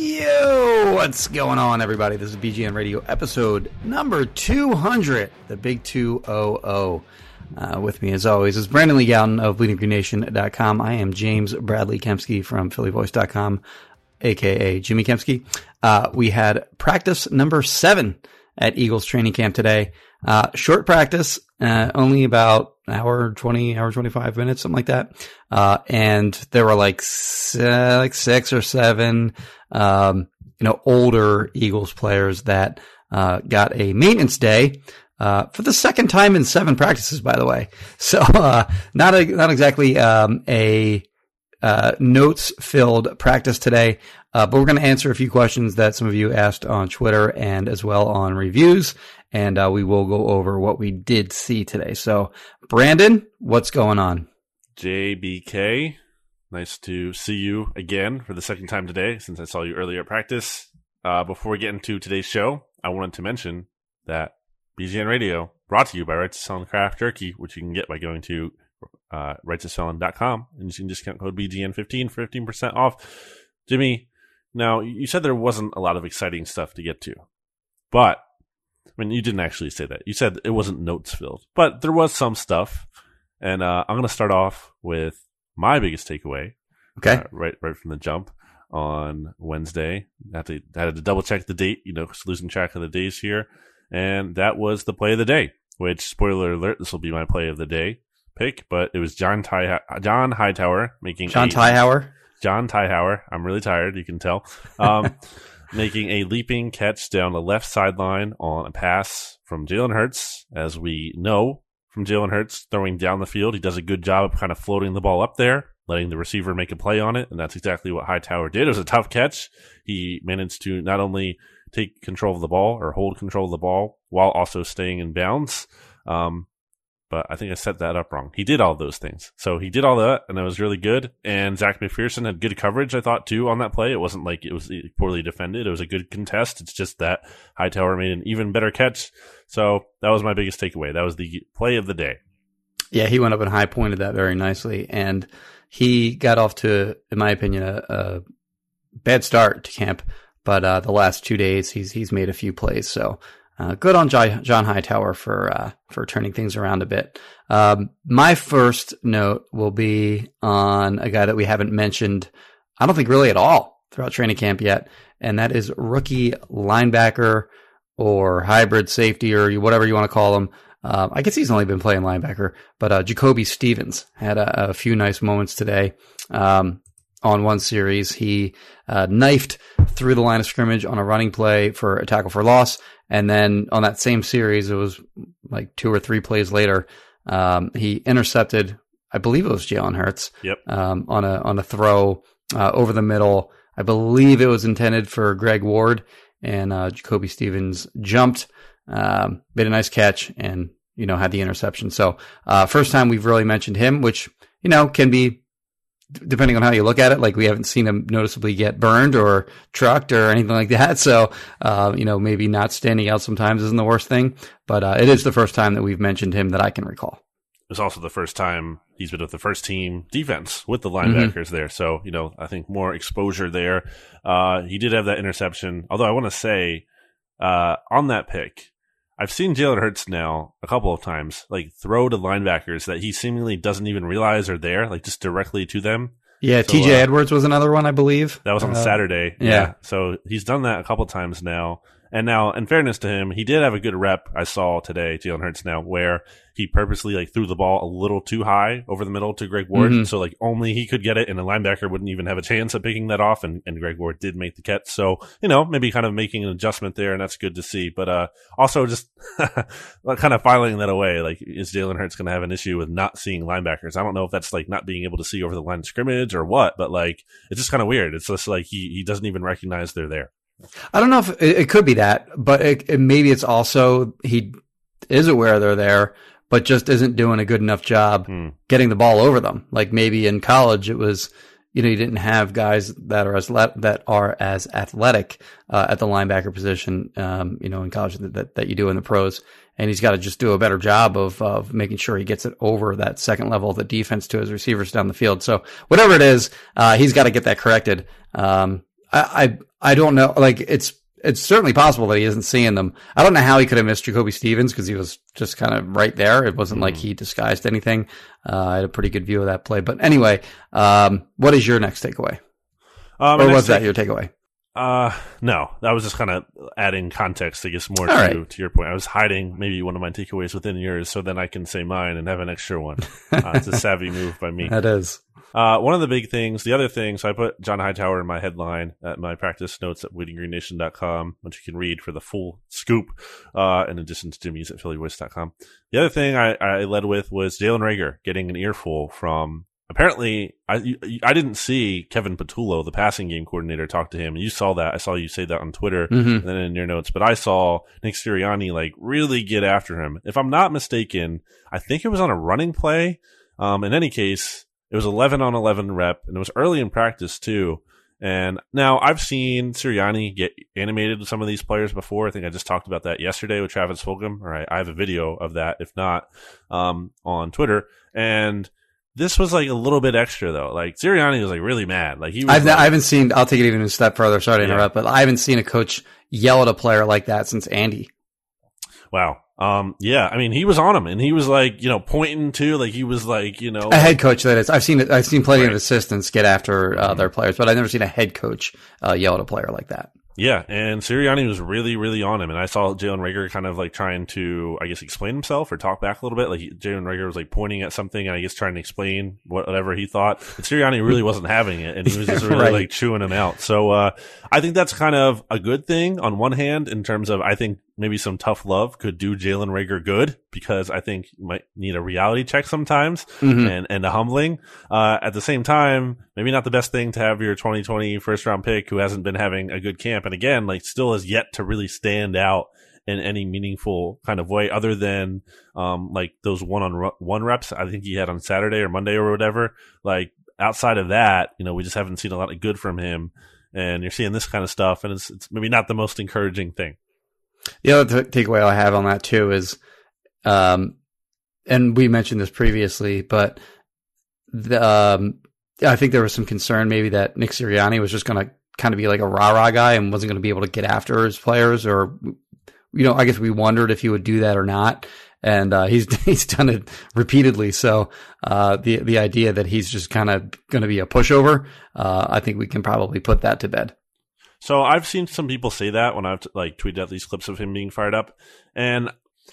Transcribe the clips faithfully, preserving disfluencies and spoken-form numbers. Yo, what's going on, everybody? This is B G N Radio episode number two hundred, the big two oh oh. Uh, with me, as always, is Brandon Lee Gowton of Bleeding Green Nation dot com. I am James Bradley Kempski from Philly Voice dot com, a k a. Jimmy Kempski. Uh, we had practice number seven at Eagles training camp today. Uh, short practice, uh, only about hour twenty, hour twenty-five minutes, something like that. Uh, and there were like, uh, like six or seven, um, you know, older Eagles players that, uh, got a maintenance day, uh, for the second time in seven practices, by the way. So, uh, not a, not exactly, um, a, Uh, notes filled practice today, uh, but we're going to answer a few questions that some of you asked on Twitter and as well on reviews. And, uh, we will go over what we did see today. So Brandon, what's going on? J B K, nice to see you again for the second time today, since I saw you earlier at practice. Uh, before we get into today's show, I wanted to mention that B G N Radio brought to you by Righteous Felon Craft Jerky, which you can get by going to Uh, righteous felon dot com and you can discount code B G N fifteen for fifteen percent off. Jimmy, now you said there wasn't a lot of exciting stuff to get to, but I mean, you didn't actually say that. You said it wasn't notes filled, but there was some stuff. And uh, I'm going to start off with my biggest takeaway. Okay. Uh, right, right from the jump on Wednesday. I had to, I had to double check the date, you know, losing track of the days here. And that was the play of the day, which, spoiler alert, this will be my play of the day pick, but it was John Ty- John Hightower making John Hightower John Hightower. I'm really tired, you can tell. Um, making a leaping catch down the left sideline on a pass from Jalen Hurts, as we know from Jalen Hurts throwing down the field. He does a good job of kind of floating the ball up there, letting the receiver make a play on it, and that's exactly what Hightower did. It was a tough catch. He managed to not only take control of the ball or hold control of the ball while also staying in bounds. Um, But I think I set that up wrong. He did all those things. So he did all that, and it was really good. And Zech McPhearson had good coverage, I thought, too, on that play. It wasn't like it was poorly defended. It was a good contest. It's just that Hightower made an even better catch. So that was my biggest takeaway. That was the play of the day. Yeah, he went up and high-pointed that very nicely. And he got off to, in my opinion, a, a bad start to camp. But uh, the last two days, he's he's made a few plays, so... Uh, good on J- John Hightower for, uh, for turning things around a bit. Um, my first note will be on a guy that we haven't mentioned, I don't think really at all throughout training camp yet. And that is rookie linebacker or hybrid safety or whatever you want to call him. Um, I guess he's only been playing linebacker, but, uh, Jacoby Stevens had a, a few nice moments today. Um, on one series, he, uh, knifed through the line of scrimmage on a running play for a tackle for loss. And then on that same series, it was like two or three plays later, um, he intercepted, I believe it was Jalen Hurts, yep. um, on a on a throw uh, over the middle. I believe it was intended for Greg Ward, and uh, Jacoby Stevens jumped, um, made a nice catch, and you know had the interception. So uh, first time we've really mentioned him, which you know can be, depending on how you look at it, like we haven't seen him noticeably get burned or trucked or anything like that. So, uh, you know, maybe not standing out sometimes isn't the worst thing, but uh, it is the first time that we've mentioned him that I can recall. It's also the first time he's been with the first team defense with the linebackers mm-hmm. there. So, you know, I think more exposure there. Uh, he did have that interception. Although I want to say uh, on that pick, I've seen Jalen Hurts now a couple of times, like throw to linebackers that he seemingly doesn't even realize are there, like just directly to them. Yeah, so, T J uh, Edwards was another one, I believe. That was on uh, Saturday. Yeah. yeah. So he's done that a couple of times now. And now, in fairness to him, he did have a good rep I saw today, Jalen Hurts now, where he purposely like threw the ball a little too high over the middle to Greg Ward. Mm-hmm. So like only he could get it, and a linebacker wouldn't even have a chance at picking that off, and, and Greg Ward did make the catch. So, you know, maybe kind of making an adjustment there, and that's good to see. But uh also just kind of filing that away. Like, is Jalen Hurts going to have an issue with not seeing linebackers? I don't know if that's like not being able to see over the line of scrimmage or what, but like it's just kind of weird. It's just like he, he doesn't even recognize they're there. I don't know if it, it could be that, but it, it, maybe it's also he is aware they're there, but just isn't doing a good enough job mm. getting the ball over them. Like maybe in college, it was, you know, you didn't have guys that are as that are as athletic uh, at the linebacker position, um, you know, in college that that you do in the pros. And he's got to just do a better job of of making sure he gets it over that second level of the defense to his receivers down the field. So whatever it is, uh, he's got to get that corrected. Um, I, I I don't know. Like it's it's certainly possible that he isn't seeing them. I don't know how he could have missed Jacoby Stevens because he was just kind of right there. It wasn't mm-hmm. like he disguised anything. Uh, I had a pretty good view of that play. But anyway, um, what is your next takeaway? Um, or was take- that your takeaway? Uh, no, I was just kind of adding context to get more to, right. to your point. I was hiding maybe one of my takeaways within yours so then I can say mine and have an extra one. Uh, it's a savvy move by me. That is. Uh, one of the big things, the other thing, so I put John Hightower in my headline at my practice notes at Waiting Green Nation dot com, which you can read for the full scoop, uh, in addition to Jimmy's at Philly Voice dot com. The other thing I, I led with was Jalen Reagor getting an earful from, apparently, I I didn't see Kevin Patullo, the passing game coordinator, talk to him. You saw that. I saw you say that on Twitter mm-hmm. and then in your notes. But I saw Nick Sirianni like really get after him. If I'm not mistaken, I think it was on a running play. Um, in any case, it was eleven on eleven rep, and it was early in practice too. And now I've seen Sirianni get animated with some of these players before. I think I just talked about that yesterday with Travis Fulgham. All right, I have a video of that, if not, um, on Twitter. And this was like a little bit extra though. Like Sirianni was like really mad. Like he was I've, like, I haven't seen, I'll take it even a step further. Sorry to yeah. interrupt, but I haven't seen a coach yell at a player like that since Andy. Wow. Um, yeah. I mean, he was on him and he was like, you know, pointing to like, he was like, you know, a head coach that is. I've seen it. I've seen plenty right. of assistants get after uh, their players, but I've never seen a head coach uh, yell at a player like that. Yeah, and Sirianni was really, really on him. And I saw Jalen Reagor kind of like trying to, I guess, explain himself or talk back a little bit. Like Jalen Reagor was like pointing at something and I guess trying to explain whatever he thought. But Sirianni really wasn't having it. And he was just really right. like chewing him out. So uh I think that's kind of a good thing on one hand in terms of I think maybe some tough love could do Jalen Reagor good because I think you might need a reality check sometimes mm-hmm. and, and a humbling. Uh, at the same time, maybe not the best thing to have your twenty twenty first round pick who hasn't been having a good camp. And again, like still has yet to really stand out in any meaningful kind of way other than, um, like those one on one reps I think he had on Saturday or Monday or whatever. Like outside of that, you know, we just haven't seen a lot of good from him and you're seeing this kind of stuff. And it's, it's maybe not the most encouraging thing. The other t- takeaway I have on that too is, um, and we mentioned this previously, but the, um, I think there was some concern maybe that Nick Sirianni was just going to kind of be like a rah-rah guy and wasn't going to be able to get after his players or, you know, I guess we wondered if he would do that or not. And, uh, he's, he's done it repeatedly. So, uh, the, the idea that he's just kind of going to be a pushover, uh, I think we can probably put that to bed. So I've seen some people say that when I've like tweeted out these clips of him being fired up. And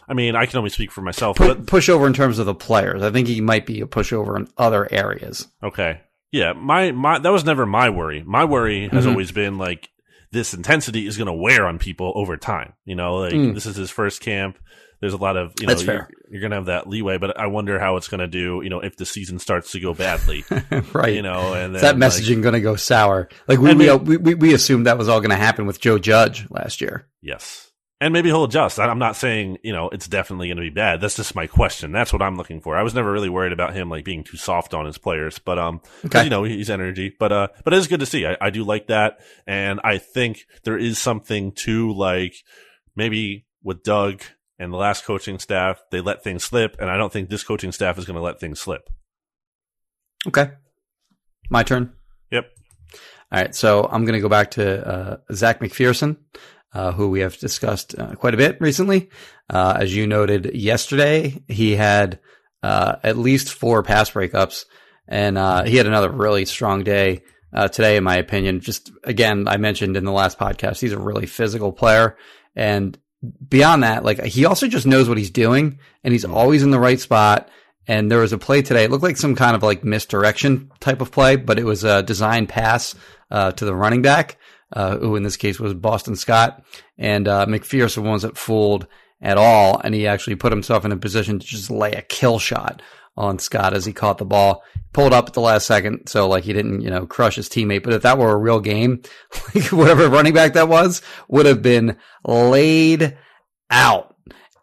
I mean, I can only speak for myself. P- but pushover in terms of the players. I think he might be a pushover in other areas. Okay. Yeah. My, my, that was never my worry. My worry has mm-hmm. always been like this intensity is going to wear on people over time. You know, like mm. this is his first camp. There's a lot of, you know, That's fair. you're, you're going to have that leeway, but I wonder how it's going to do, you know, if the season starts to go badly, right? You know, and then, is that messaging like, going to go sour? Like we, we, we, we, we assumed that was all going to happen with Joe Judge last year. Yes. And maybe he'll adjust. I'm not saying, you know, it's definitely going to be bad. That's just my question. That's what I'm looking for. I was never really worried about him like being too soft on his players, but, um, okay. you know, he's energy, but, uh, but it is good to see. I, I do like that. And I think there is something to like maybe with Doug and the last coaching staff, they let things slip. And I don't think this coaching staff is going to let things slip. Okay. My turn. Yep. All right. So I'm going to go back to uh, Zech McPhearson, uh, who we have discussed uh, quite a bit recently. Uh, as you noted yesterday, he had uh, at least four pass breakups. And uh, he had another really strong day uh, today, in my opinion. Just, again, I mentioned in the last podcast, he's a really physical player. And beyond that, like, he also just knows what he's doing, and he's always in the right spot. And there was a play today. It looked like some kind of like misdirection type of play, but it was a design pass uh, to the running back, uh, who in this case was Boston Scott. And uh, McPhearson wasn't fooled at all, and he actually put himself in a position to just lay a kill shot on Scott as he caught the ball, pulled up at the last second. So like he didn't, you know, crush his teammate, but if that were a real game, like whatever running back that was would have been laid out.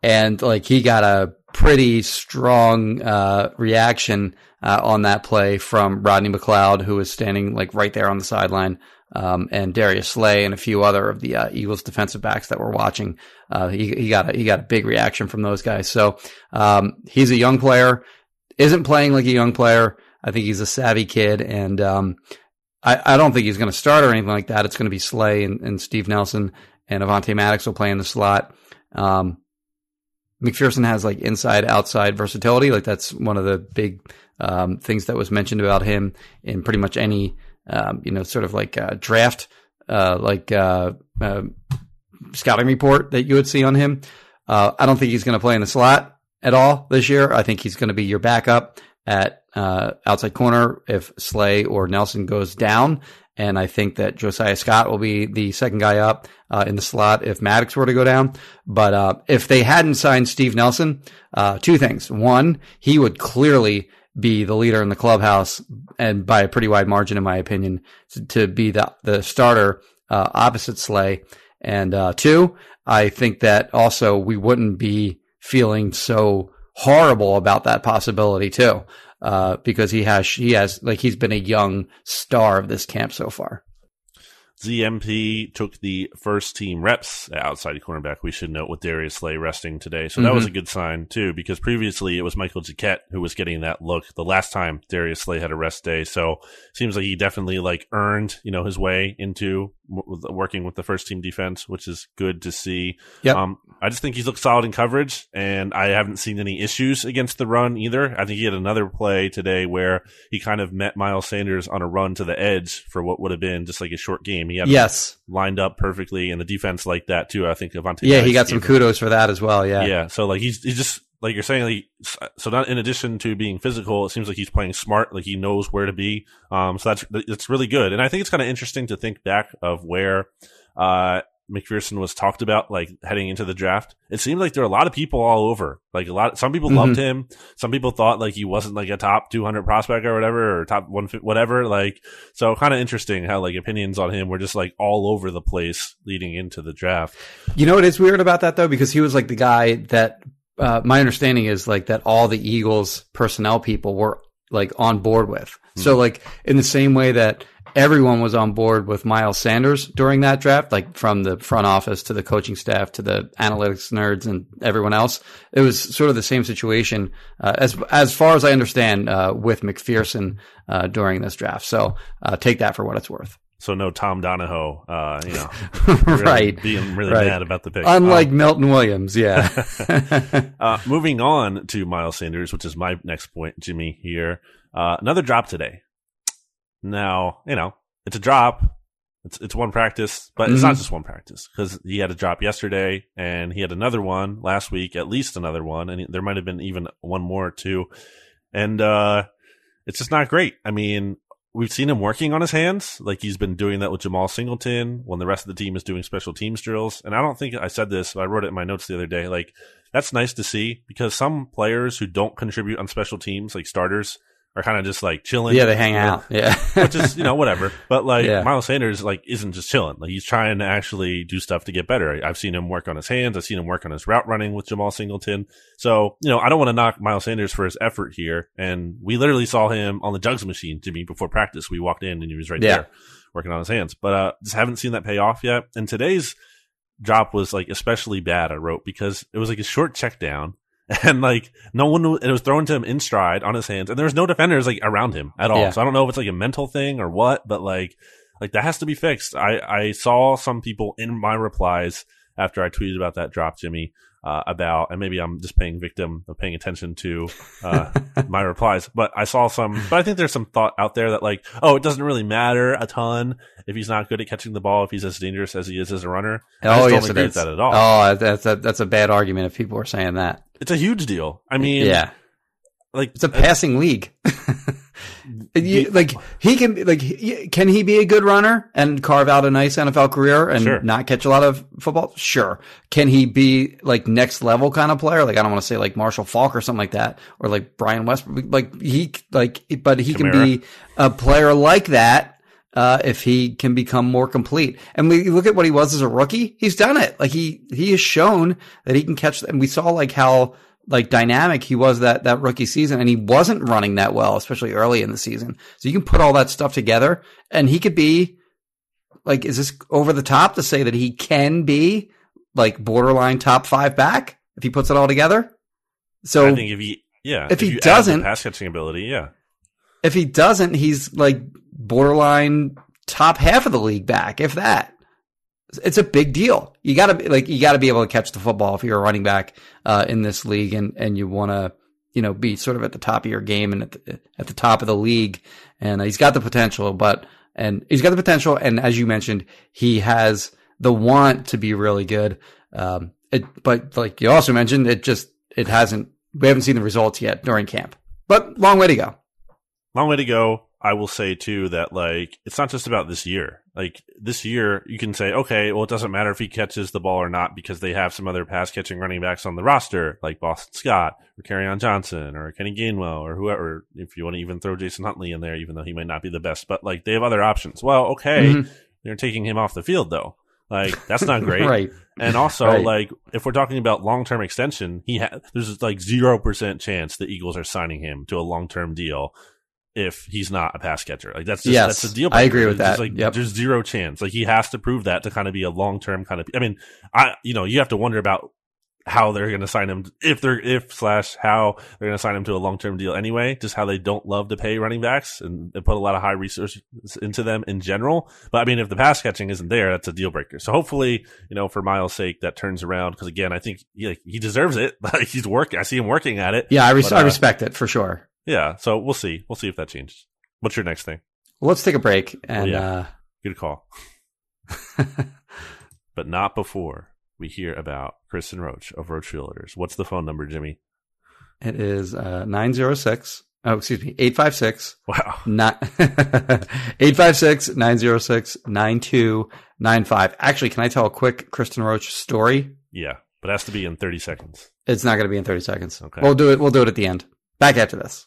And like he got a pretty strong, uh, reaction, uh, on that play from Rodney McLeod, who was standing like right there on the sideline. Um, and Darius Slay and a few other of the, uh, Eagles defensive backs that were watching. Uh, he, he got a, he got a big reaction from those guys. So, um, he's a young player. Isn't playing like a young player. I think he's a savvy kid, and um, I, I don't think he's going to start or anything like that. It's going to be Slay and, and Steve Nelson, and Avante Maddox will play in the slot. Um, McPhearson has like inside outside versatility. Like that's one of the big um, things that was mentioned about him in pretty much any um, you know sort of like uh, draft uh, like uh, uh, scouting report that you would see on him. Uh, I don't think he's going to play in the slot at all this year. I think he's going to be your backup at uh, outside corner if Slay or Nelson goes down. And I think that Josiah Scott will be the second guy up uh, in the slot if Maddox were to go down. But uh, if they hadn't signed Steve Nelson, uh, two things. One, he would clearly be the leader in the clubhouse, and by a pretty wide margin, in my opinion, to, to be the, the starter uh, opposite Slay. And uh, two, I think that also we wouldn't be feeling so horrible about that possibility too, uh, because he has, he has, like, he's been a young star of this camp so far. Z M P took the first team reps at outside cornerback. We should note, with Darius Slay resting today. So that mm-hmm. was a good sign too, because previously it was Michael Jaquette who was getting that look the last time Darius Slay had a rest day. So seems like he definitely like earned, you know, his way into working with the first team defense, which is good to see. Yep. Um, I just think he's looked solid in coverage, and I haven't seen any issues against the run either. I think he had another play today where he kind of met Miles Sanders on a run to the edge for what would have been just like a short game. He had yes. lined up perfectly, and the defense liked that too. I think Avante. Yeah, Maddox he got some kudos him. for that as well. Yeah, yeah. So like he's he's just like you're saying. Like, so not in addition to being physical, it seems like he's playing smart. Like he knows where to be. Um, so that's that's really good. And I think it's kind of interesting to think back of where uh. McPhearson was talked about, like, heading into the draft. It seemed like there are a lot of people all over. Like, a lot, some people mm-hmm. loved him. Some people thought, like, he wasn't, like, a top two hundred prospect or whatever, or top one fifty, whatever. Like, so kind of interesting how, like, opinions on him were just, like, all over the place leading into the draft. You know what is weird about that, though? Because he was, like, the guy that, uh, my understanding is, like, that all the Eagles personnel people were, like, on board with. Mm-hmm. So, like, in the same way that everyone was on board with Miles Sanders during that draft, like from the front office to the coaching staff to the analytics nerds and everyone else. It was sort of the same situation uh, as as far as I understand uh, with McPhearson uh, during this draft. So uh, take that for what it's worth. So no Tom Donahoe, uh, you know, really right. being really right. mad about the pick. Unlike um, Milton Williams, yeah. uh, moving on to Miles Sanders, which is my next point, Jimmy, here. Uh, another drop today. Now, you know, it's a drop. It's it's one practice, but mm-hmm. it's not just one practice, because he had a drop yesterday, and he had another one last week, at least another one, and there might have been even one more or two. And uh, it's just not great. I mean, we've seen him working on his hands. Like, he's been doing that with Jamal Singleton when the rest of the team is doing special teams drills. And I don't think I said this, but I wrote it in my notes the other day. Like, that's nice to see, because some players who don't contribute on special teams, like starters, are kind of just like chilling. Yeah, they hang out. Yeah. Which is, you know, whatever. But like yeah. Miles Sanders, like, isn't just chilling. Like, he's trying to actually do stuff to get better. I've seen him work on his hands. I've seen him work on his route running with Jamal Singleton. So, you know, I don't want to knock Miles Sanders for his effort here. And we literally saw him on the jugs machine, Jimmy, before practice. We walked in and he was right yeah. there working on his hands. But uh just haven't seen that pay off yet. And today's drop was like especially bad, I wrote, because it was like a short check down. And like no one, it was thrown to him in stride on his hands, and there was no defenders like around him at all. Yeah. So I don't know if it's like a mental thing or what, but like, like that has to be fixed. I, I saw some people in my replies after I tweeted about that drop, Jimmy, uh, about, and maybe I'm just paying victim of paying attention to uh, my replies, but I saw some, but I think there's some thought out there that like, oh, it doesn't really matter a ton if he's not good at catching the ball, if he's as dangerous as he is as a runner. Oh, I just don't yes, agree with that at all. Oh, that's a, that's a bad argument if people are saying that. It's a huge deal. I mean, yeah. Like, it's a passing uh, league. you, like he can, like, he, can he be a good runner and carve out a nice N F L career and sure. not catch a lot of football? Sure. Can he be like next level kind of player? Like, I don't want to say like Marshall Faulk or something like that, or like Brian Westbrook. Like he, like, but he Chimera. can be a player like that. Uh, if he can become more complete, and we look at what he was as a rookie, he's done it. Like he, he has shown that he can catch. And we saw like how, like dynamic he was that, that rookie season, and he wasn't running that well, especially early in the season. So you can put all that stuff together, and he could be like, is this over the top to say that he can be like borderline top five back if he puts it all together? So I think if he, yeah, if, if he doesn't pass catching ability, yeah, if he doesn't, he's like borderline top half of the league back. If that, it's a big deal. You gotta like, you gotta be able to catch the football if you're a running back, uh, in this league, and, and you want to, you know, be sort of at the top of your game and at the, at the top of the league. And he's got the potential, but, and he's got the potential. And as you mentioned, he has the want to be really good. Um, it, but like you also mentioned, it just, it hasn't, we haven't seen the results yet during camp, but long way to go. Long way to go. I will say too that like, it's not just about this year. Like this year, you can say, okay, well, it doesn't matter if he catches the ball or not because they have some other pass catching running backs on the roster, like Boston Scott or Kerryon Johnson or Kenny Gainwell or whoever. If you want to even throw Jason Huntley in there, even though he might not be the best, but like they have other options. Well, okay, mm-hmm. they're taking him off the field though. Like that's not great. Right. And also, right. like if we're talking about long term extension, he ha- there's like zero percent chance the Eagles are signing him to a long term deal. If he's not a pass catcher, like that's just, yes, that's a deal breaker. I agree with it's that. Just like yep. there's zero chance. Like he has to prove that to kind of be a long term kind of. I mean, I you know you have to wonder about how they're going to sign him if they're if slash how they're going to sign him to a long term deal anyway. Just how they don't love to pay running backs and they put a lot of high resources into them in general. But I mean, if the pass catching isn't there, that's a deal breaker. So hopefully, you know, for Miles' sake, that turns around because again, I think he, like, he deserves it. Like he's working. I see him working at it. Yeah, I, res- but, uh, I respect it for sure. Yeah, so we'll see. We'll see if that changes. What's your next thing? Well, let's take a break and well, yeah. uh good call. But not before we hear about Kristen Roach of Roach Realtors. What's the phone number, Jimmy? It is uh nine oh six oh excuse me, eight five six. Wow. Not eight five six nine zero six nine two nine five. Actually, can I tell a quick Kristen Roach story? Yeah, but it has to be in thirty seconds. It's not gonna be in thirty seconds. Okay. We'll do it we'll do it at the end. Back after this.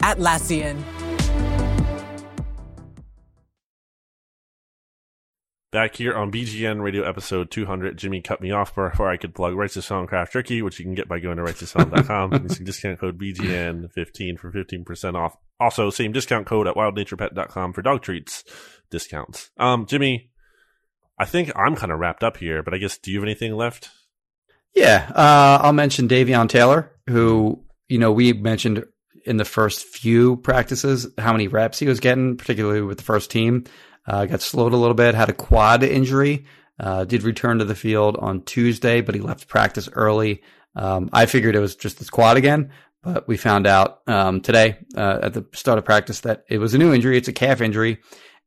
Atlassian. Back here on B G N Radio episode two hundred, Jimmy cut me off before I could plug Righteous Felon Craft Jerky, which you can get by going to righteous felon dot com. Using discount code B G N fifteen for fifteen percent off. Also, same discount code at wild nature pet dot com for dog treats discounts. Um, Jimmy, I think I'm kind of wrapped up here, but I guess, do you have anything left? Yeah, uh, I'll mention Davion Taylor, who, you know, we mentioned in the first few practices how many reps he was getting, particularly with the first team. Uh, got slowed a little bit, had a quad injury, uh, did return to the field on Tuesday, but he left practice early. Um, I figured it was just his quad again, but we found out, um, today, uh, at the start of practice that it was a new injury. It's a calf injury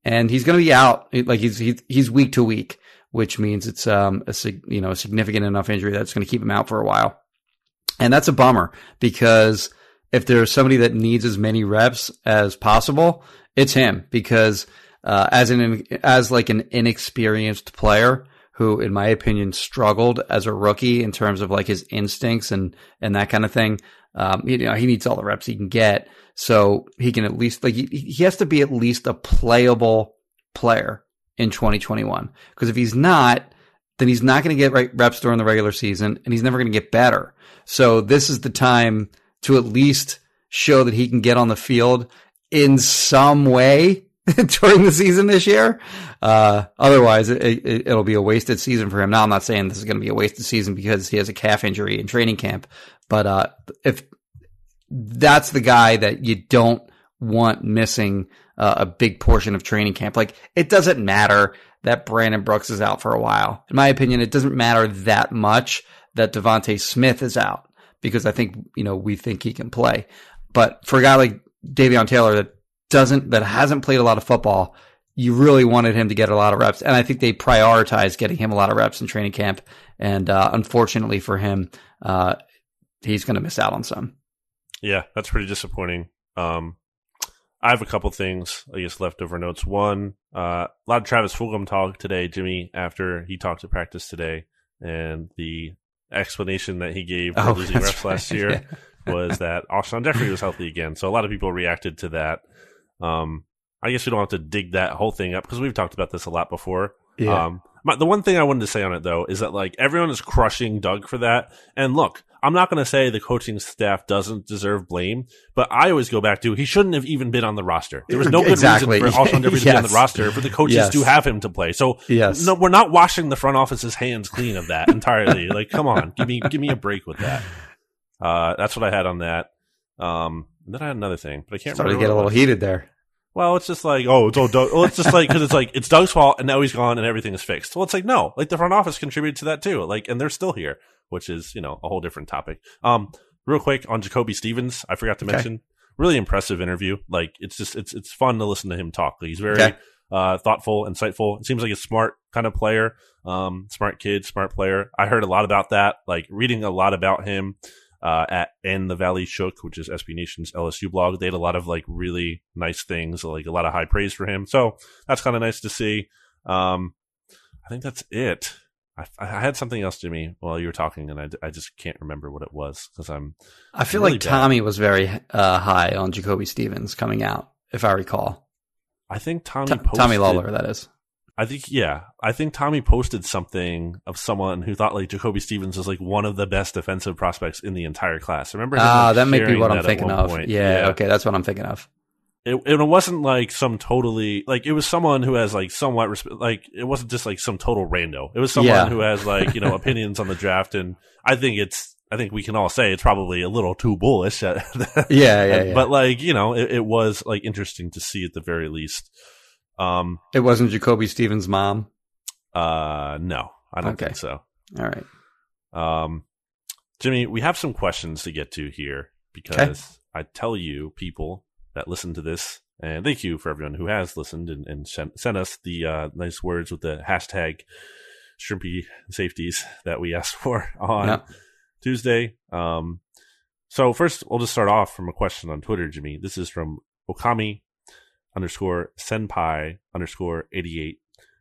and he's going to be out. Like he's, he's, he's week to week, which means it's, um, a sig- you know, a significant enough injury that's going to keep him out for a while. And that's a bummer because if there's somebody that needs as many reps as possible, it's him because Uh, as an, as like an inexperienced player who, in my opinion, struggled as a rookie in terms of like his instincts and, and that kind of thing. Um, you know, he needs all the reps he can get. So he can at least like, he, he has to be at least a playable player in twenty twenty-one. Cause if he's not, then he's not going to get reps during the regular season and he's never going to get better. So this is the time to at least show that he can get on the field in some way during the season this year. Uh, otherwise it, it, it'll be a wasted season for him. Now I'm not saying this is going to be a wasted season because he has a calf injury in training camp, but, uh, if that's the guy that you don't want missing uh, a big portion of training camp, like it doesn't matter that Brandon Brooks is out for a while. In my opinion, it doesn't matter that much that Devontae Smith is out because I think, you know, we think he can play, but for a guy like Davion Taylor that doesn't, that hasn't played a lot of football, you really wanted him to get a lot of reps. And I think they prioritized getting him a lot of reps in training camp. And, uh, unfortunately for him, uh, he's going to miss out on some. Yeah, that's pretty disappointing. Um, I have a couple things, I guess, leftover notes. One, uh, a lot of Travis Fulgham talk today, Jimmy, after he talked to practice today and the explanation that he gave for oh, losing reps right. last year yeah. was that Alshon Jeffrey was healthy again. So a lot of people reacted to that. Um, I guess we don't have to dig that whole thing up because we've talked about this a lot before. Yeah. Um, my, the one thing I wanted to say on it though is that like everyone is crushing Doug for that. And look, I'm not going to say the coaching staff doesn't deserve blame, but I always go back to he shouldn't have even been on the roster. There was no good exactly. reason for Alshon Jeffrey yes. to be on the roster for the coaches yes. to have him to play. So yes. no, we're not washing the front office's hands clean of that entirely. Like, come on, give me give me a break with that. Uh, that's what I had on that. Um. And then I had another thing, but I can't Started remember. Started to get a little heated there. Well, it's just like, oh, it's all Doug. Well, it's just like, because it's like, it's Doug's fault, and now he's gone, and everything is fixed. Well, it's like, no, like the front office contributed to that too, like, and they're still here, which is, you know, a whole different topic. Um, real quick on Jacoby Stevens, I forgot to okay. mention, really impressive interview. Like, it's just, it's it's fun to listen to him talk. He's very okay. uh, thoughtful, insightful. It seems like a smart kind of player, um, smart kid, smart player. I heard a lot about that, like reading a lot about him. Uh, at and the Valley Shook, which is S B Nation's L S U blog, they had a lot of like really nice things, like a lot of high praise for him. So that's kind of nice to see. Um, I think that's it. I, I had something else, Jimmy, while you were talking, and I, I just can't remember what it was because I'm. I feel really like bad. Tommy was very uh, high on Jacoby Stevens coming out, if I recall. I think Tommy T- posted, Tommy Lawler, that is. I think, yeah, I think Tommy posted something of someone who thought like Jacoby Stevens is like one of the best defensive prospects in the entire class. Remember? Ah, uh, like, that might be what I'm thinking of. Yeah, yeah. Okay. That's what I'm thinking of. It, it wasn't like some totally, like it was someone who has like somewhat respect. Like it wasn't just like some total rando. It was someone yeah. who has like, you know, opinions on the draft. And I think it's, I think we can all say it's probably a little too bullish. At that. Yeah, yeah, yeah. But like, you know, it, it was like interesting to see at the very least. Um, it wasn't Jacoby Stevens' mom. Uh, no, I don't okay. think so. All right. Um, Jimmy, we have some questions to get to here because I tell you, people that listen to this, and thank you for everyone who has listened and, and sent us the uh, nice words with the hashtag shrimpy safeties that we asked for on yeah. Tuesday. Um, so first, we'll just start off from a question on Twitter, Jimmy. This is from Okami underscore senpai underscore eighty-eight.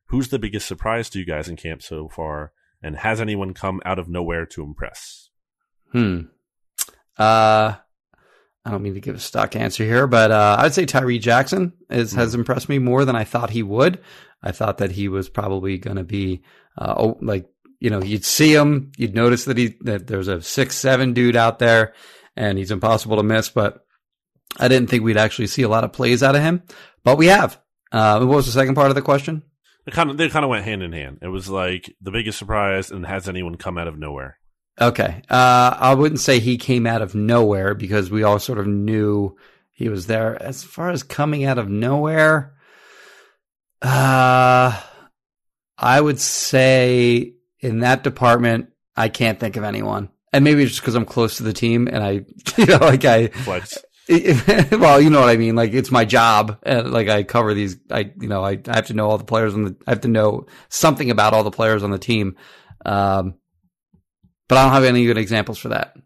Who's the biggest surprise to you guys in camp so far? And has anyone come out of nowhere to impress? Hmm. Uh, I don't mean to give a stock answer here, but uh, I'd say Tyree Jackson is, mm. has impressed me more than I thought he would. I thought that he was probably going to be uh, oh, like, you know, you'd see him, you'd notice that he that there's a six seven dude out there, and he's impossible to miss. But I didn't think we'd actually see a lot of plays out of him, but we have. Uh, what was the second part of the question? It kind of, they kind of went hand in hand. It was like the biggest surprise and has anyone come out of nowhere? Okay. Uh, I wouldn't say he came out of nowhere because we all sort of knew he was there. As far as coming out of nowhere, uh, I would say in that department, I can't think of anyone. And maybe it's just because I'm close to the team and I, you know, like I... Flex. Well, you know what I mean? Like, it's my job. And, like, I cover these, I, you know, I, I have to know all the players on the, I have to know something about all the players on the team. Um, but I don't have any good examples for that.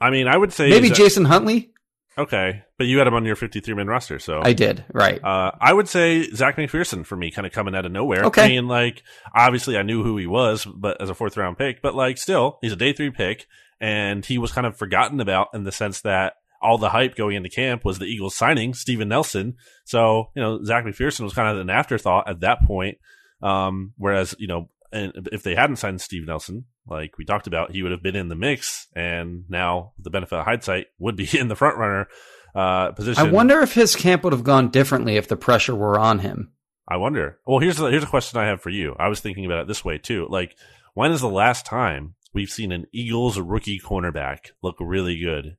I mean, I would say maybe that, Jason Huntley. Okay. But you had him on your fifty-three man roster. So I did. Right. Uh, I would say Zech McPhearson for me, kind of coming out of nowhere. Okay. I mean, like, obviously I knew who he was, but as a fourth round pick, but like, still, he's a day three pick and he was kind of forgotten about in the sense that all the hype going into camp was the Eagles signing Steve Nelson. So, you know, Zech McPhearson was kind of an afterthought at that point. Um, whereas, you know, and if they hadn't signed Steve Nelson, like we talked about, he would have been in the mix. And now the benefit of hindsight would be in the front runner uh, position. I wonder if his camp would have gone differently if the pressure were on him. I wonder. Well, here's the, here's a question I have for you. I was thinking about it this way, too. Like, when is the last time we've seen an Eagles rookie cornerback look really good?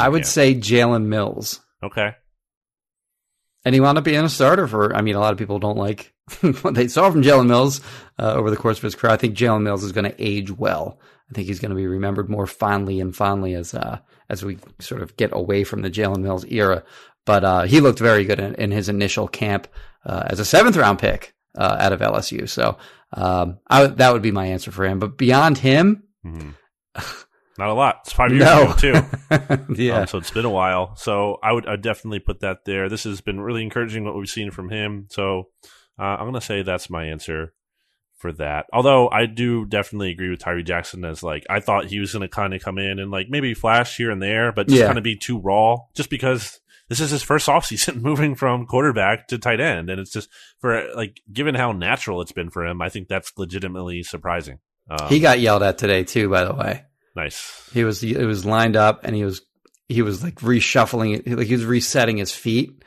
I would camp. say Jalen Mills. Okay. And he wound up being a starter for, I mean, a lot of people don't like what they saw from Jalen Mills uh, over the course of his career. I think Jalen Mills is going to age well. I think he's going to be remembered more fondly and fondly as uh, as we sort of get away from the Jalen Mills era. But uh, he looked very good in, in his initial camp uh, as a seventh round pick uh, out of L S U. So um, I w- that would be my answer for him. But beyond him... Mm-hmm. Not a lot. It's five years no. ago, too. yeah. Um, so it's been a while. So I would I definitely put that there. This has been really encouraging what we've seen from him. So uh, I'm going to say that's my answer for that. Although I do definitely agree with Tyree Jackson as like, I thought he was going to kind of come in and like maybe flash here and there, but just yeah. kind of be too raw just because this is his first offseason moving from quarterback to tight end. And it's just for like, given how natural it's been for him, I think that's legitimately surprising. Um, he got yelled at today too, by the way. Nice. He was it was lined up, and he was he was like reshuffling it, like he was resetting his feet,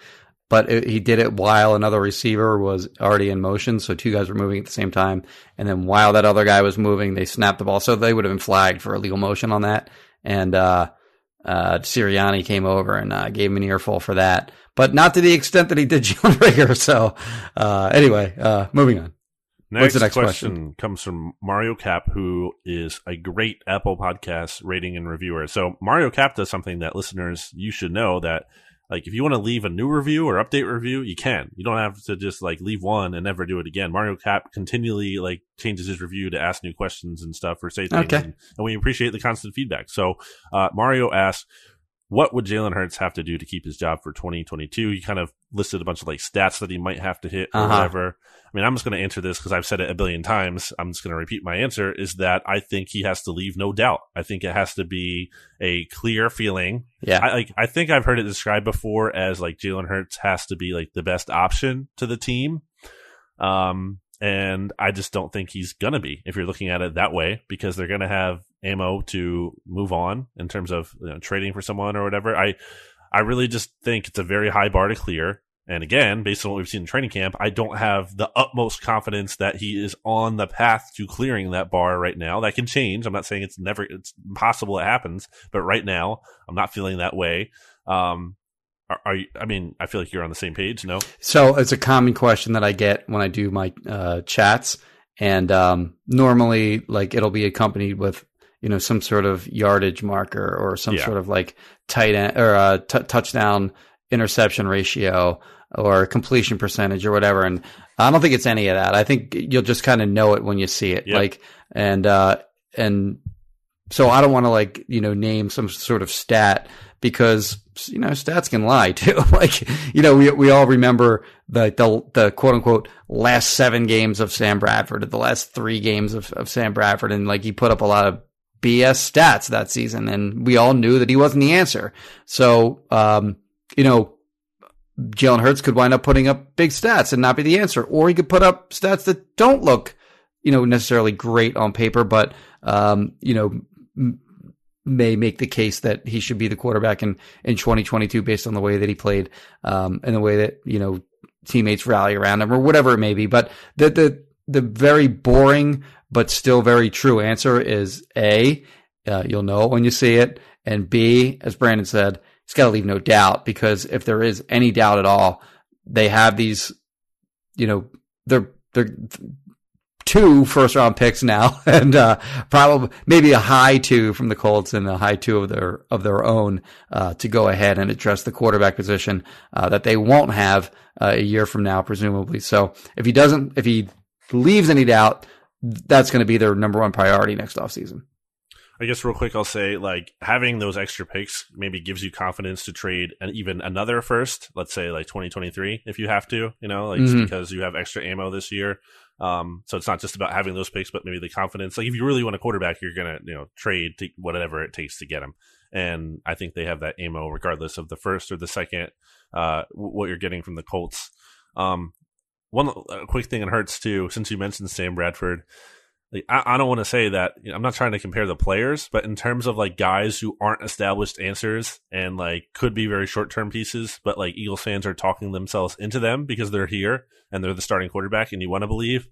but it, he did it while another receiver was already in motion. So two guys were moving at the same time, and then while that other guy was moving, they snapped the ball. So they would have been flagged for illegal motion on that. And uh, uh, Sirianni came over and uh, gave him an earful for that, but not to the extent that he did Jalen Reagor. So uh, anyway, uh, moving on. Next, next question, question comes from Mario Cap, who is a great Apple Podcast rating and reviewer. So Mario Cap does something that listeners, you should know that, like, if you want to leave a new review or update review, you can. You don't have to just like leave one and never do it again. Mario Cap continually like changes his review to ask new questions and stuff or say things, okay. and, and we appreciate the constant feedback. So uh, Mario asks, what would Jalen Hurts have to do to keep his job for twenty twenty-two? He kind of listed a bunch of like stats that he might have to hit or uh-huh. whatever. I mean, I'm just going to answer this because I've said it a billion times. I'm just going to repeat my answer is that I think he has to leave no doubt. I think it has to be a clear feeling. Yeah. I, like, I think I've heard it described before as like Jalen Hurts has to be like the best option to the team. Um, and I just don't think he's going to be if you're looking at it that way because they're going to have ammo to move on in terms of you know, trading for someone or whatever. I I really just think it's a very high bar to clear. And again, based on what we've seen in training camp, I don't have the utmost confidence that he is on the path to clearing that bar right now. That can change. I'm not saying it's never, it's impossible it happens, but right now I'm not feeling that way. Um, are, are you, I mean, I feel like you're on the same page, no? So it's a common question that I get when I do my uh, chats. And um, normally like it'll be accompanied with you know, some sort of yardage marker or some yeah. sort of like tight end or uh, t- touchdown interception ratio or completion percentage or whatever. And I don't think it's any of that. I think you'll just kind of know it when you see it. Yep. Like, and, uh, and so I don't want to like, you know, name some sort of stat because, you know, stats can lie too. Like, you know, we, we all remember the, the, the quote unquote last seven games of Sam Bradford, or the last three games of, of Sam Bradford. And like, he put up a lot of B S stats that season. And we all knew that he wasn't the answer. So, um, you know, Jalen Hurts could wind up putting up big stats and not be the answer, or he could put up stats that don't look, you know, necessarily great on paper, but, um, you know, m- may make the case that he should be the quarterback in, in twenty twenty-two based on the way that he played, um, and the way that, you know, teammates rally around him or whatever it may be. But the, the, the very boring, but still very true answer is A, uh, you'll know it when you see it. And B, as Brandon said, it's got to leave no doubt, because if there is any doubt at all, they have these, you know, they're, they're two first round picks now, and uh, probably maybe a high two from the Colts and a high two of their, of their own, uh, to go ahead and address the quarterback position, uh, that they won't have uh, a year from now, presumably. So if he doesn't, if he leaves any doubt, that's going to be their number one priority next offseason. I guess real quick, I'll say, like, having those extra picks maybe gives you confidence to trade an even another first, let's say like twenty twenty-three, if you have to, you know, like mm-hmm. because you have extra ammo this year. Um, so it's not just about having those picks, but maybe the confidence. Like if you really want a quarterback, you're going to, you know, trade to whatever it takes to get him. And I think they have that ammo regardless of the first or the second, uh, what you're getting from the Colts. Um, one quick thing that hurts too, since you mentioned Sam Bradford, like, I, I don't want to say that, you know, I'm not trying to compare the players, but in terms of like guys who aren't established answers and like could be very short-term pieces, but like Eagles fans are talking themselves into them because they're here and they're the starting quarterback and you want to believe.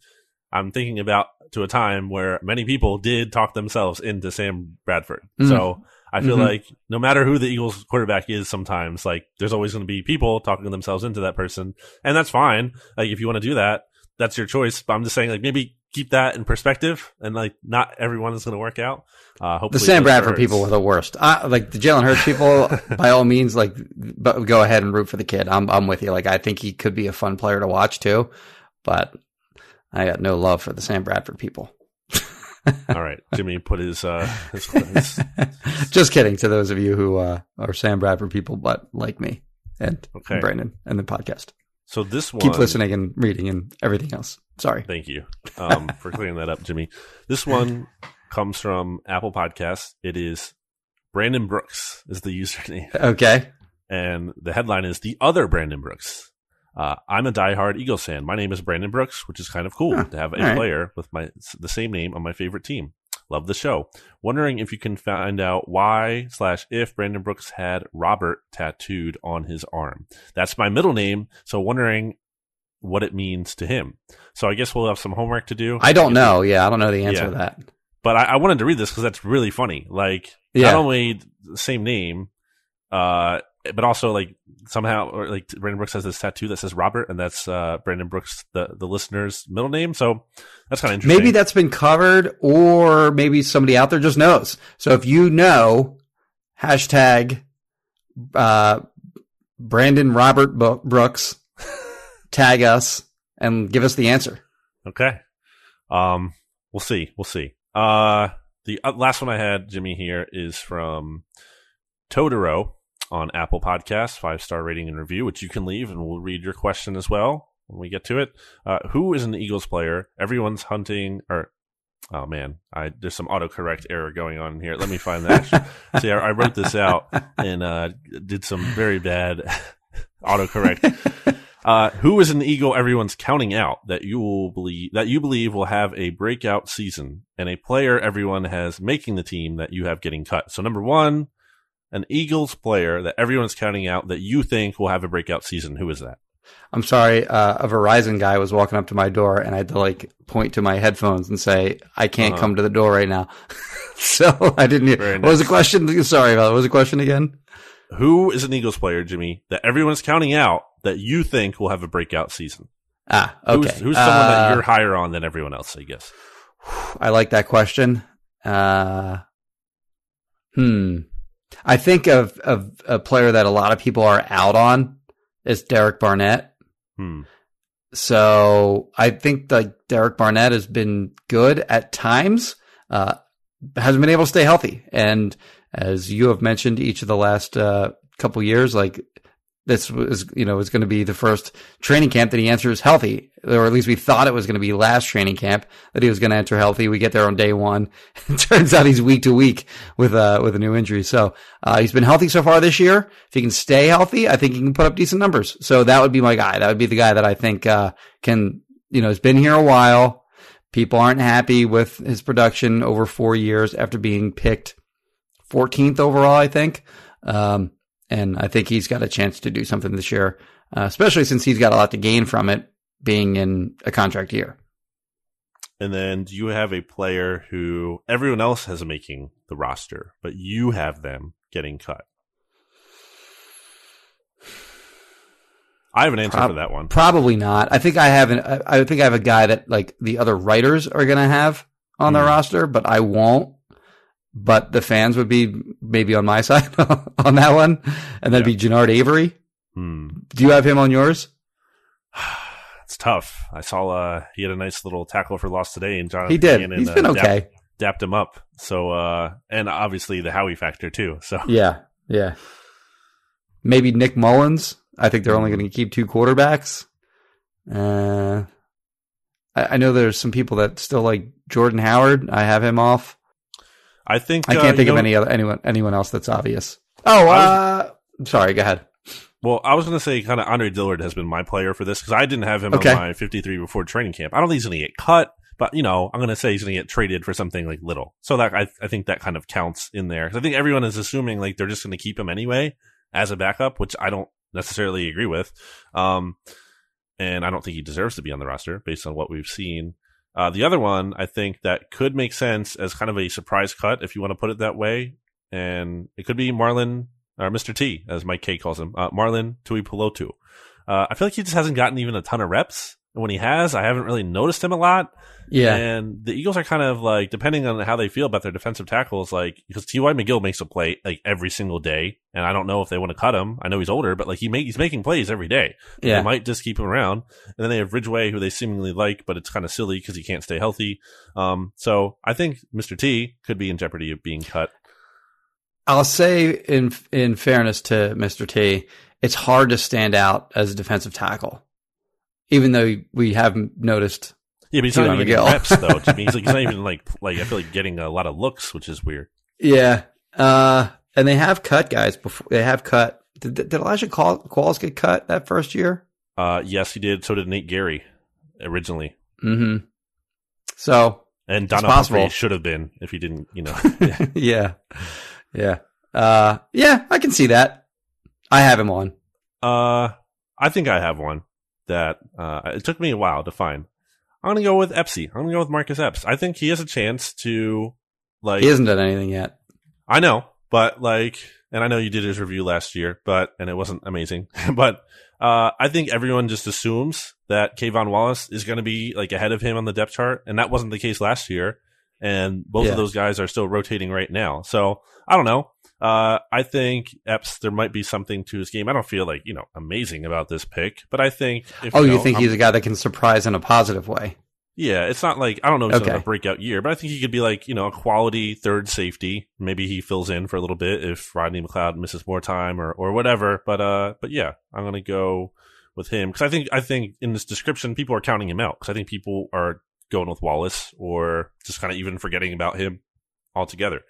I'm thinking about to a time where many people did talk themselves into Sam Bradford. Mm-hmm. So I feel mm-hmm. like no matter who the Eagles quarterback is, sometimes like there's always going to be people talking themselves into that person. And that's fine. Like if you want to do that, that's your choice. But I'm just saying, like, maybe keep that in perspective, and like not everyone is going to work out. Uh, hopefully the Sam Bradford people were the worst. I, like the Jalen Hurts people, by all means, like, but go ahead and root for the kid. I'm I'm with you. Like I think he could be a fun player to watch too, but I got no love for the Sam Bradford people. All right, Jimmy put his. Uh, his, his Just kidding to those of you who uh, are Sam Bradford people, but like me and, okay. and Brandon and the podcast. So this one, keep listening and reading and everything else. Sorry. Thank you um, for clearing that up, Jimmy. This one comes from Apple Podcasts. It is Brandon Brooks is the username. Okay. And the headline is The Other Brandon Brooks. Uh, I'm a diehard Eagles fan. My name is Brandon Brooks, which is kind of cool huh. to have a All player right. with my the same name on my favorite team. Love the show. Wondering if you can find out why slash if Brandon Brooks had Robert tattooed on his arm. That's my middle name, so wondering what it means to him. So I guess we'll have some homework to do. I don't know. Yeah, I don't know the answer yeah. to that. But I, I wanted to read this because that's really funny. Like, yeah. not only the same name, uh, but also like somehow or like Brandon Brooks has this tattoo that says Robert, and that's uh, Brandon Brooks, the, the listener's middle name. So that's kind of interesting. Maybe that's been covered, or maybe somebody out there just knows. So if you know, hashtag uh, Brandon Robert Bo- Brooks, tag us and give us the answer. Okay. Um, we'll see. We'll see. Uh, the last one I had, Jimmy, here is from Totoro on Apple Podcasts, five-star rating and review, which you can leave, and we'll read your question as well when we get to it. Uh, who is an Eagles player? Everyone's hunting, or oh man, I there's some autocorrect error going on here. Let me find that. See, I, I wrote this out and uh, did some very bad autocorrect. Uh, who is an Eagle everyone's counting out that you will believe that you believe will have a breakout season, and a player everyone has making the team that you have getting cut? So number one, an Eagles player that everyone's counting out that you think will have a breakout season. Who is that? I'm sorry. Uh, a Verizon guy was walking up to my door, and I had to like point to my headphones and say, I can't uh-huh. come to the door right now. So I didn't hear. Very nice. What was the question? Sorry about it. What was the question again? Who is an Eagles player, Jimmy, that everyone's counting out that you think will have a breakout season? Ah, okay. Who's, who's someone uh, that you're higher on than everyone else, I guess? I like that question. Uh, Hmm. I think of, of a player that a lot of people are out on is Derek Barnett. Hmm. So I think like Derek Barnett has been good at times, uh, hasn't been able to stay healthy. And as you have mentioned each of the last uh, couple years, like this was, you know, is going to be the first training camp that he enters healthy, or at least we thought it was going to be last training camp that he was going to enter healthy. We get there on day one. It turns out he's week to week with uh, with a new injury. So uh, he's been healthy so far this year. If he can stay healthy, I think he can put up decent numbers. So that would be my guy. That would be the guy that I think uh, can, you know, has been here a while. People aren't happy with his production over four years after being picked fourteenth overall, I think. Um, and I think he's got a chance to do something this year, uh, especially since he's got a lot to gain from it being in a contract year. And then do you have a player who everyone else has making the roster, but you have them getting cut? I have an answer Pro- for that one. Probably not. I think I have an, I think I have a guy that like the other writers are going to have on mm. their roster, but I won't. But the fans would be maybe on my side on that one. And that'd yeah. be Jannard Avery. Hmm. Do you have him on yours? It's tough. I saw uh, he had a nice little tackle for loss today. And John he did. And, He's uh, been okay. Dapped, dapped him up. So, uh, and obviously the Howie factor too. So yeah. Yeah. Maybe Nick Mullins. I think they're only going to keep two quarterbacks. Uh, I, I know there's some people that still like Jordan Howard. I have him off. I think I can't uh, think of know, any other anyone anyone else that's obvious. Oh, uh, was, sorry. Go ahead. Well, I was going to say kind of Andre Dillard has been my player for this because I didn't have him okay. on my fifty-three before training camp. I don't think he's going to get cut, but you know, I'm going to say he's going to get traded for something like little. So that I I think that kind of counts in there because I think everyone is assuming like they're just going to keep him anyway as a backup, which I don't necessarily agree with. Um, and I don't think he deserves to be on the roster based on what we've seen. Uh, the other one, I think, that could make sense as kind of a surprise cut, if you want to put it that way, and it could be Marlon, or Mister T, as Mike K calls him, uh, Marlon Tuipulotu. Uh, I feel like he just hasn't gotten even a ton of reps, and when he has, I haven't really noticed him a lot. Yeah. And the Eagles are kind of like, depending on how they feel about their defensive tackles, like, because T Y McGill makes a play like every single day, and I don't know if they want to cut him. I know he's older, but like he make, he's making plays every day. Yeah. They might just keep him around. And then they have Ridgeway, who they seemingly like, but it's kind of silly because he can't stay healthy. Um, so I think Mister T could be in jeopardy of being cut. I'll say in in fairness to Mister T, it's hard to stand out as a defensive tackle, even though we haven't noticed. Yeah, but he's not even getting reps, though. To me, he's, like, he's not even like like I feel like getting a lot of looks, which is weird. Yeah, uh, and they have cut guys before. They have cut. Did, did Elijah Qualls get cut that first year? Uh, yes, he did. So did Nate Gary originally. Mm-hmm. So and Donovan Humphrey should have been if he didn't. You know. Yeah, yeah, yeah. Uh, yeah. I can see that. I have him on. Uh, I think I have one that uh, it took me a while to find. I'm going to go with Epsy. I'm going to go with Marcus Epps. I think he has a chance to, like... He hasn't done anything yet. I know, but, like... And I know you did his review last year, but... And it wasn't amazing. But uh I think everyone just assumes that Kayvon Wallace is going to be, like, ahead of him on the depth chart. And that wasn't the case last year. And both yeah. of those guys are still rotating right now. So, I don't know. Uh I think Epps, there might be something to his game. I don't feel like, you know, amazing about this pick, but I think... If, oh, you, know, you think I'm, he's a guy that can surprise in a positive way? Yeah, it's not like, I don't know if he's okay. a breakout year, but I think he could be like, you know, a quality third safety. Maybe he fills in for a little bit if Rodney McLeod misses more time or, or whatever. But uh, but yeah, I'm going to go with him because I think, I think in this description, people are counting him out because I think people are going with Wallace or just kind of even forgetting about him altogether.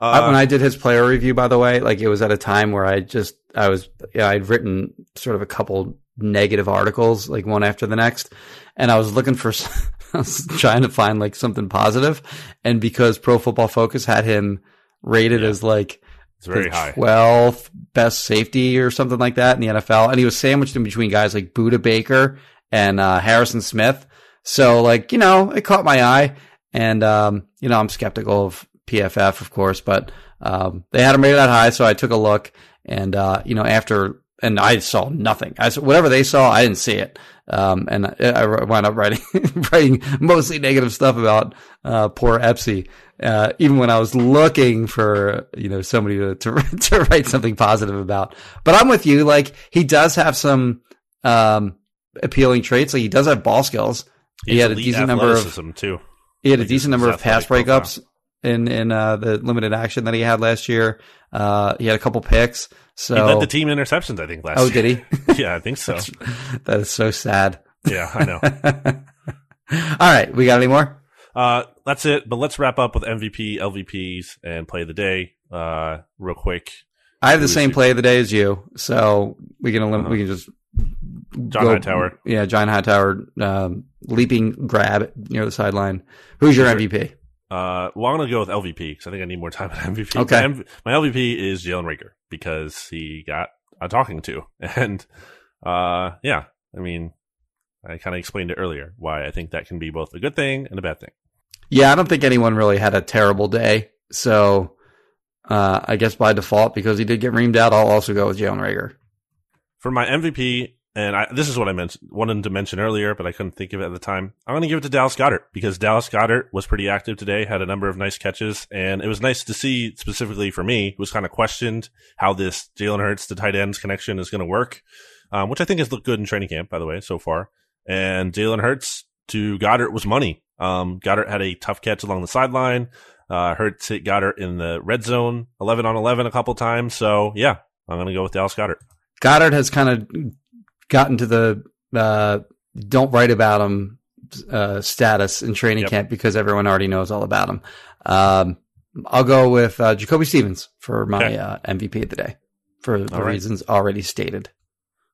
Uh, when I did his player review, by the way, like it was at a time where I just, I was, yeah, I'd written sort of a couple negative articles, like one after the next. And I was looking for, I was trying to find like something positive. And because Pro Football Focus had him rated yeah. as like it's very high, twelfth best safety or something like that in the N F L. And he was sandwiched in between guys like Buda Baker and uh, Harrison Smith. So like, you know, it caught my eye and, um, you know, I'm skeptical of P F F, of course, but um, they had him rated that high, so I took a look, and uh, you know, after, and I saw nothing. I whatever they saw, I didn't see it. Um, and I, I wound up writing, writing mostly negative stuff about, uh, poor Epsy, uh, even when I was looking for, you know, somebody to, to, to write something positive about. But I'm with you. Like, he does have some, um, appealing traits. Like, he does have ball skills. He, he had a decent number of, too. He had like a decent number of pass breakups profile. in, in, uh, the limited action that he had last year. Uh, he had a couple picks. So, he led the team in interceptions, I think, last oh, year. Oh, did he? Yeah, I think so. That is so sad. Yeah, I know. All right, we got any more? Uh, that's it, but let's wrap up with M V P, L V Ps, and play of the day uh, real quick. I have the same play of the day as you, so we can elim- uh-huh. we can just John go, Hightower. Yeah, John Hightower, um, leaping grab near the sideline. Who's your sure. M V P? Uh, well, I'm going to go with L V P because I think I need more time at M V P. Okay. My, M- my L V P is Jalen Reagor because he got a talking to. And, uh, yeah, I mean, I kind of explained it earlier why I think that can be both a good thing and a bad thing. Yeah, I don't think anyone really had a terrible day. So, uh, I guess by default, because he did get reamed out, I'll also go with Jalen Reagor. For my M V P, and I, this is what I mentioned, wanted to mention earlier, but I couldn't think of it at the time. I'm going to give it to Dallas Goedert because Dallas Goedert was pretty active today, had a number of nice catches, and it was nice to see, specifically for me, it was kind of questioned how this Jalen Hurts to tight ends connection is going to work, um, which I think has looked good in training camp, by the way, so far. And Jalen Hurts to Goedert was money. Um, Goedert had a tough catch along the sideline. Uh, Hurts hit Goedert in the red zone, eleven on eleven a couple times. So, yeah, I'm going to go with Dallas Goedert. Goedert has kind of gotten to the uh, don't write about him uh, status in training yep. camp because everyone already knows all about him. Um, I'll go with uh, Jacoby Stevens for my okay. uh, M V P of the day for the right. reasons already stated.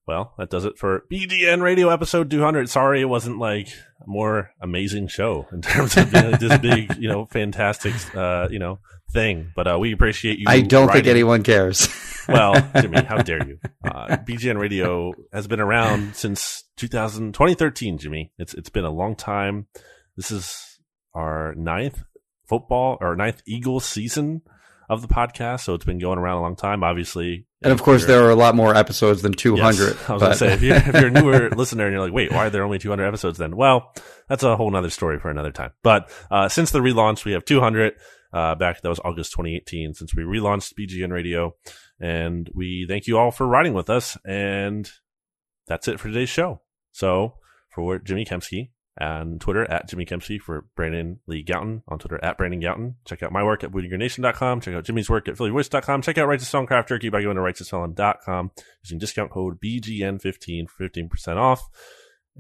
Well, that does it for B G N Radio episode two hundred. Sorry it wasn't like a more amazing show in terms of being like this big, you know, fantastic, uh, you know, thing. But uh, we appreciate you. I don't writing. think anyone cares. Well, Jimmy, how dare you? Uh, B G N Radio has been around since two thousand, twenty thirteen, Jimmy. It's It's been a long time. This is our ninth football or ninth Eagles season of the podcast, so it's been going around a long time, obviously. And of course, there are a lot more episodes than two hundred. Yes, I was but... going to say, if you're, if you're a newer listener and you're like, wait, why are there only two hundred episodes then? Well, that's a whole nother story for another time. But uh, since the relaunch, we have two hundred. Uh, back, that was August twenty eighteen, since we relaunched B G N Radio. And we thank you all for riding with us. And that's it for today's show. So for Jimmy Kempski on Twitter, at Jimmy Kempski, for Brandon Lee Gowton on Twitter, at Brandon Gowton. Check out my work at booting your nation dot com. Check out Jimmy's work at Philly Voice dot com. Check out Righteous Felon Craft Jerky by going to Righteous Felon dot com using discount code B G N fifteen for fifteen percent off.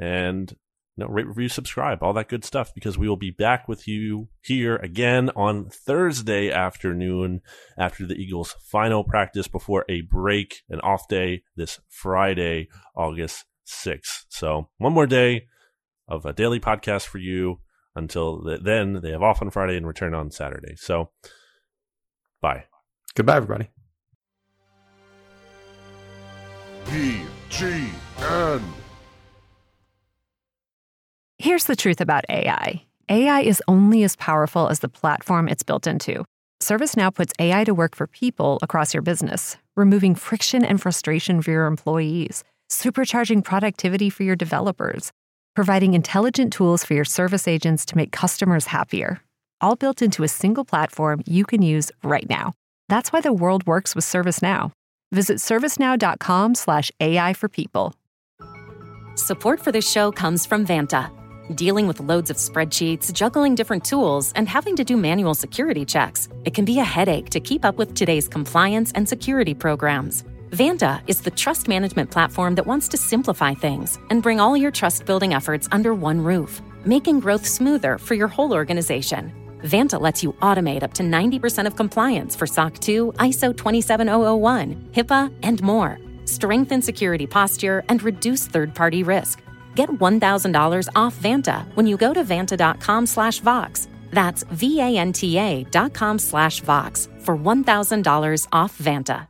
And you know, rate, review, subscribe, all that good stuff, because we will be back with you here again on Thursday afternoon after the Eagles' final practice before a break, an off day this Friday, August sixth. So one more day of a daily podcast for you until the, then. They have off on Friday and return on Saturday. So bye. Goodbye, everybody. B G N. Here's the truth about A I. A I is only as powerful as the platform it's built into. ServiceNow puts A I to work for people across your business, removing friction and frustration for your employees, supercharging productivity for your developers, providing intelligent tools for your service agents to make customers happier, all built into a single platform you can use right now. That's why the world works with ServiceNow. Visit servicenow dot com slash A I for people. Support for this show comes from Vanta. Dealing with loads of spreadsheets, juggling different tools, and having to do manual security checks, it can be a headache to keep up with today's compliance and security programs. Vanta is the trust management platform that wants to simplify things and bring all your trust-building efforts under one roof, making growth smoother for your whole organization. Vanta lets you automate up to ninety percent of compliance for S O C two, I S O twenty-seven thousand one, HIPAA, and more. Strengthen security posture and reduce third-party risk. Get one thousand dollars off Vanta when you go to vanta dot com slash vox. That's V A N T A dot com slash vox for one thousand dollars off Vanta.